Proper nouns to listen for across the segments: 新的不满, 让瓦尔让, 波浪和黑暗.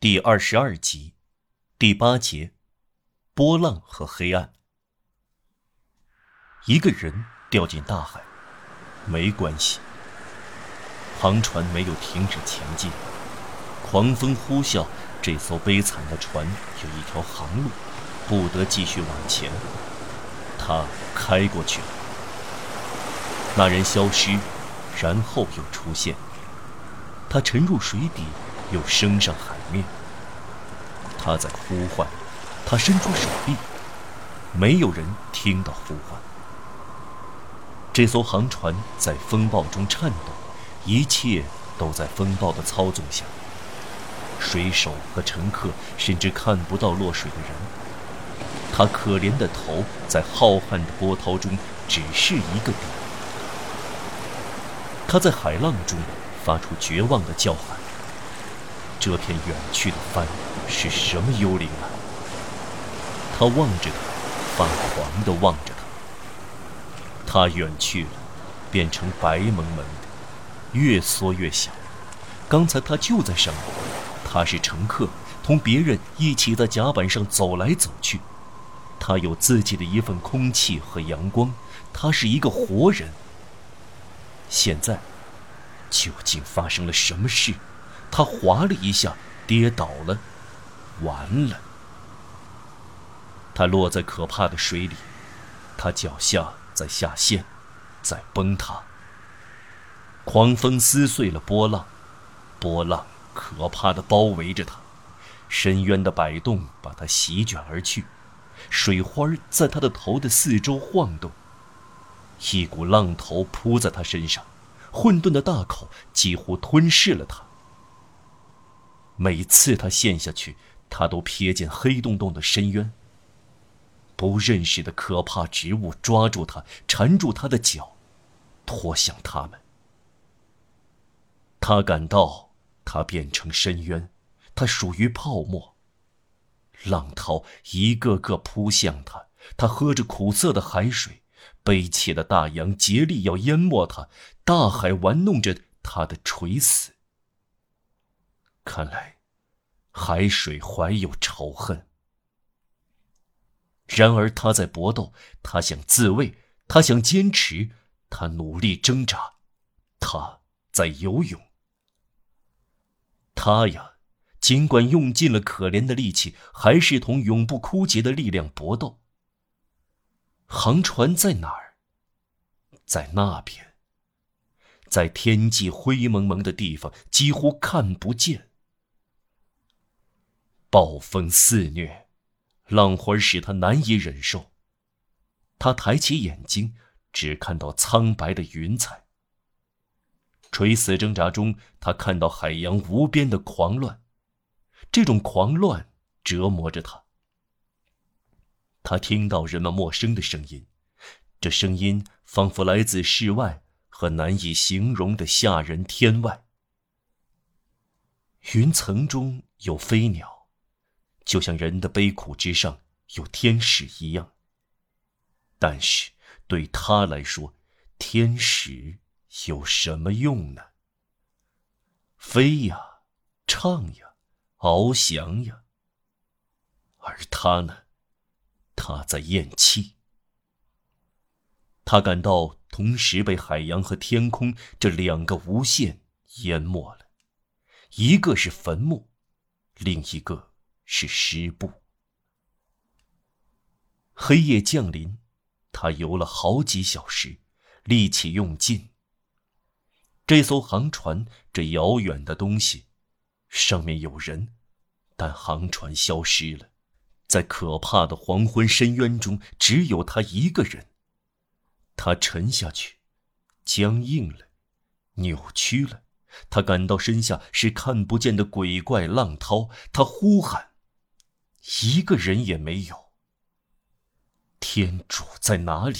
第22集，第8节，波浪和黑暗。一个人掉进大海，没关系。航船没有停止前进，狂风呼啸，这艘悲惨的船有一条航路，不得继续往前。它开过去了。那人消失，然后又出现。他沉入水底，又升上海面。他在呼唤，他伸出手臂，没有人听到呼唤。这艘航船在风暴中颤抖，一切都在风暴的操纵下。水手和乘客甚至看不到落水的人，他可怜的头在浩瀚的波涛中只是一个点。他在海浪中发出绝望的叫喊。这片远去的帆是什么幽灵啊？他望着他，发狂地望着他。他远去了，变成白蒙蒙的，越缩越小。刚才他就在上面，他是乘客，同别人一起在甲板上走来走去。他有自己的一份空气和阳光，他是一个活人。现在，究竟发生了什么事？他滑了一下，跌倒了，完了。他落在可怕的水里，他脚下在下陷，在崩塌。狂风撕碎了波浪，波浪可怕地包围着他，深渊的摆动把他席卷而去，水花在他的头的四周晃动，一股浪头扑在他身上，混沌的大口几乎吞噬了他。每次他陷下去，他都瞥见黑洞洞的深渊。不认识的可怕植物抓住他，缠住他的脚，拖向他们。他感到他变成深渊，他属于泡沫。浪涛一个个扑向他，他喝着苦涩的海水，悲切的大洋竭力要淹没他，大海玩弄着他的垂死。看来，海水怀有仇恨。然而他在搏斗，他想自卫，他想坚持，他努力挣扎，他在游泳。他呀，尽管用尽了可怜的力气，还是同永不枯竭的力量搏斗。航船在哪儿？在那边，在天际灰蒙蒙的地方，几乎看不见。暴风肆虐，浪花使他难以忍受。他抬起眼睛，只看到苍白的云彩。垂死挣扎中，他看到海洋无边的狂乱。这种狂乱折磨着他。他听到人们陌生的声音，这声音仿佛来自世外和难以形容的吓人天外。云层中有飞鸟，就像人的悲苦之上有天使一样，但是对他来说，天使有什么用呢？飞呀，唱呀，翱翔呀，而他呢？他在咽气。他感到同时被海洋和天空这两个无限淹没了，一个是坟墓，另一个是湿布。黑夜降临，他游了好几小时，力气用尽。这艘航船，这遥远的东西，上面有人，但航船消失了。在可怕的黄昏深渊中，只有他一个人。他沉下去，僵硬了，扭曲了。他感到身下是看不见的鬼怪浪涛，他呼喊。一个人也没有。天主在哪里？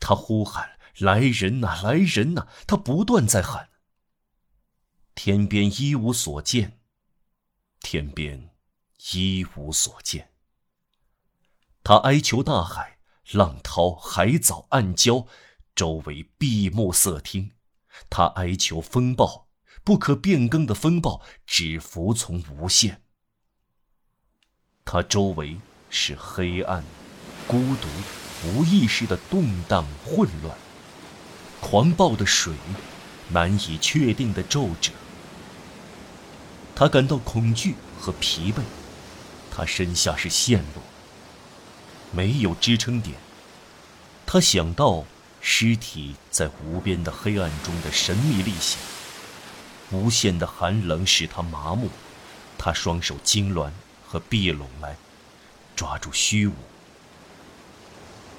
他呼喊，来人哪，来人哪，他不断在喊。天边一无所见，天边一无所见。他哀求大海，浪涛，海藻，暗礁，周围闭目塞听。他哀求风暴，不可变更的风暴只服从无限。它周围是黑暗、孤独、无意识的动荡混乱，狂暴的水，难以确定的皱褶。他感到恐惧和疲惫，他身下是陷落，没有支撑点。他想到尸体在无边的黑暗中的神秘力行，无限的寒冷使他麻木，他双手痉挛和闭拢来，抓住虚无。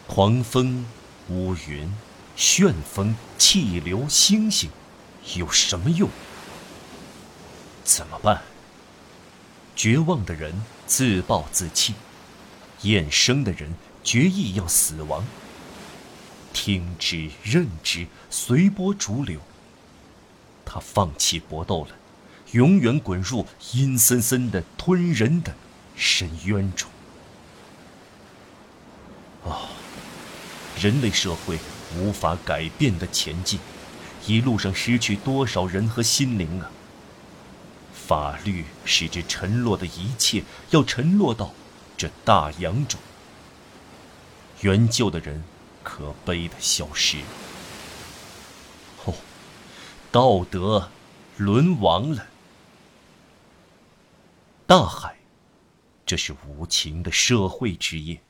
狂风、乌云、旋风、气流、星星，有什么用？怎么办？绝望的人自暴自弃，厌生的人决意要死亡。听之任之，随波逐流。他放弃搏斗了，永远滚入阴森森的吞人的深渊中。人类社会无法改变的前进，一路上失去多少人和心灵啊！法律使之沉落的一切，要沉落到这大洋中。援救的人可悲的消失。道德沦亡了。大海，这是无情的社会之夜，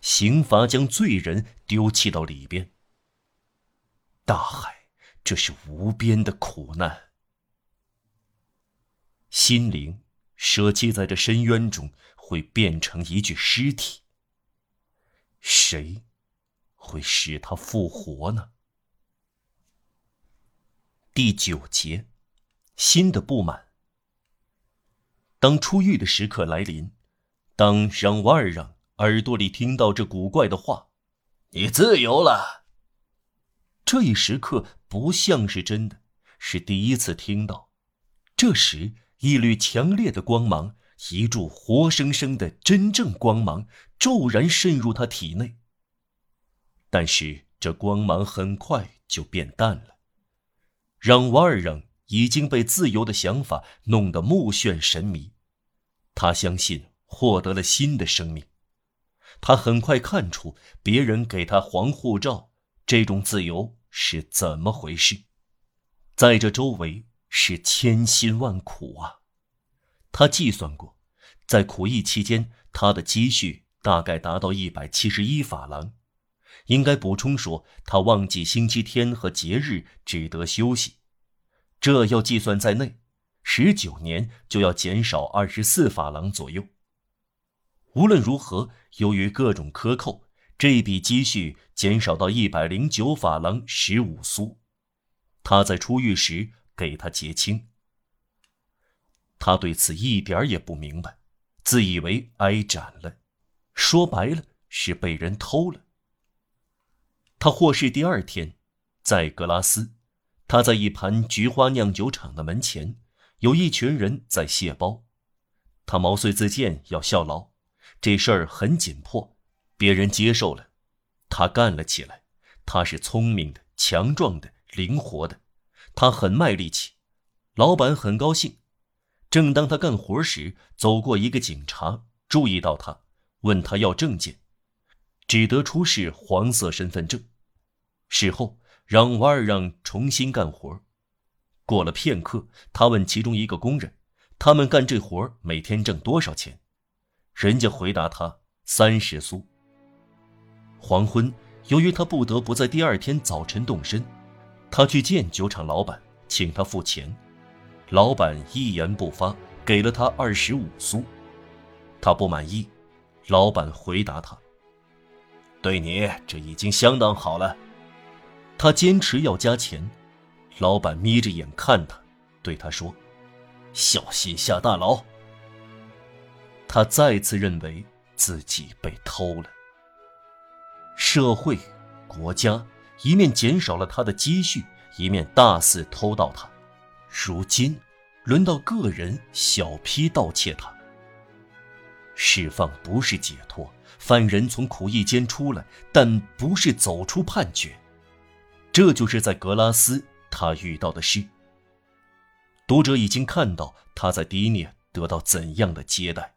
刑罚将罪人丢弃到里边。大海，这是无边的苦难。心灵舍弃在这深渊中，会变成一具尸体。谁会使他复活呢？第9节，新的不满。当出狱的时刻来临，当让瓦尔让耳朵里听到这古怪的话：“你自由了。”这一时刻不像是真的，是第一次听到。这时一缕强烈的光芒，一柱活生生的真正光芒，骤然渗入他体内。但是这光芒很快就变淡了。让瓦尔让已经被自由的想法弄得目眩神迷，他相信获得了新的生命。他很快看出别人给他黄护照这种自由是怎么回事。在这周围是千辛万苦啊！他计算过，在苦役期间，他的积蓄大概达到171法郎。应该补充说，他忘记星期天和节日只得休息，这要计算在内，19年就要减少24法郎左右。无论如何，由于各种克扣，这笔积蓄减少到109法郎15苏。他在出狱时给他结清。他对此一点也不明白，自以为挨斩了，说白了是被人偷了。他获释第2天，在格拉斯，他在一盘菊花酿酒厂的门前，有一群人在卸包。他毛遂自荐要效劳，这事儿很紧迫，别人接受了，他干了起来。他是聪明的、强壮的、灵活的。他很卖力气，老板很高兴。正当他干活时，走过一个警察，注意到他，问他要证件，只得出示黄色身份证。事后，让瓦尔让重新干活。过了片刻，他问其中一个工人，他们干这活每天挣多少钱？人家回答他30苏。黄昏，由于他不得不在第2天早晨动身，他去见酒厂老板，请他付钱。老板一言不发，给了他25苏。他不满意，老板回答他：“对你，这已经相当好了。”他坚持要加钱，老板眯着眼看他，对他说：“小心下大牢。”他再次认为自己被偷了。社会、国家一面减少了他的积蓄，一面大肆偷盗他。如今轮到个人小批盗窃他。释放不是解脱，犯人从苦役间出来，但不是走出判决。这就是在格拉斯他遇到的事。读者已经看到他在第一年得到怎样的接待。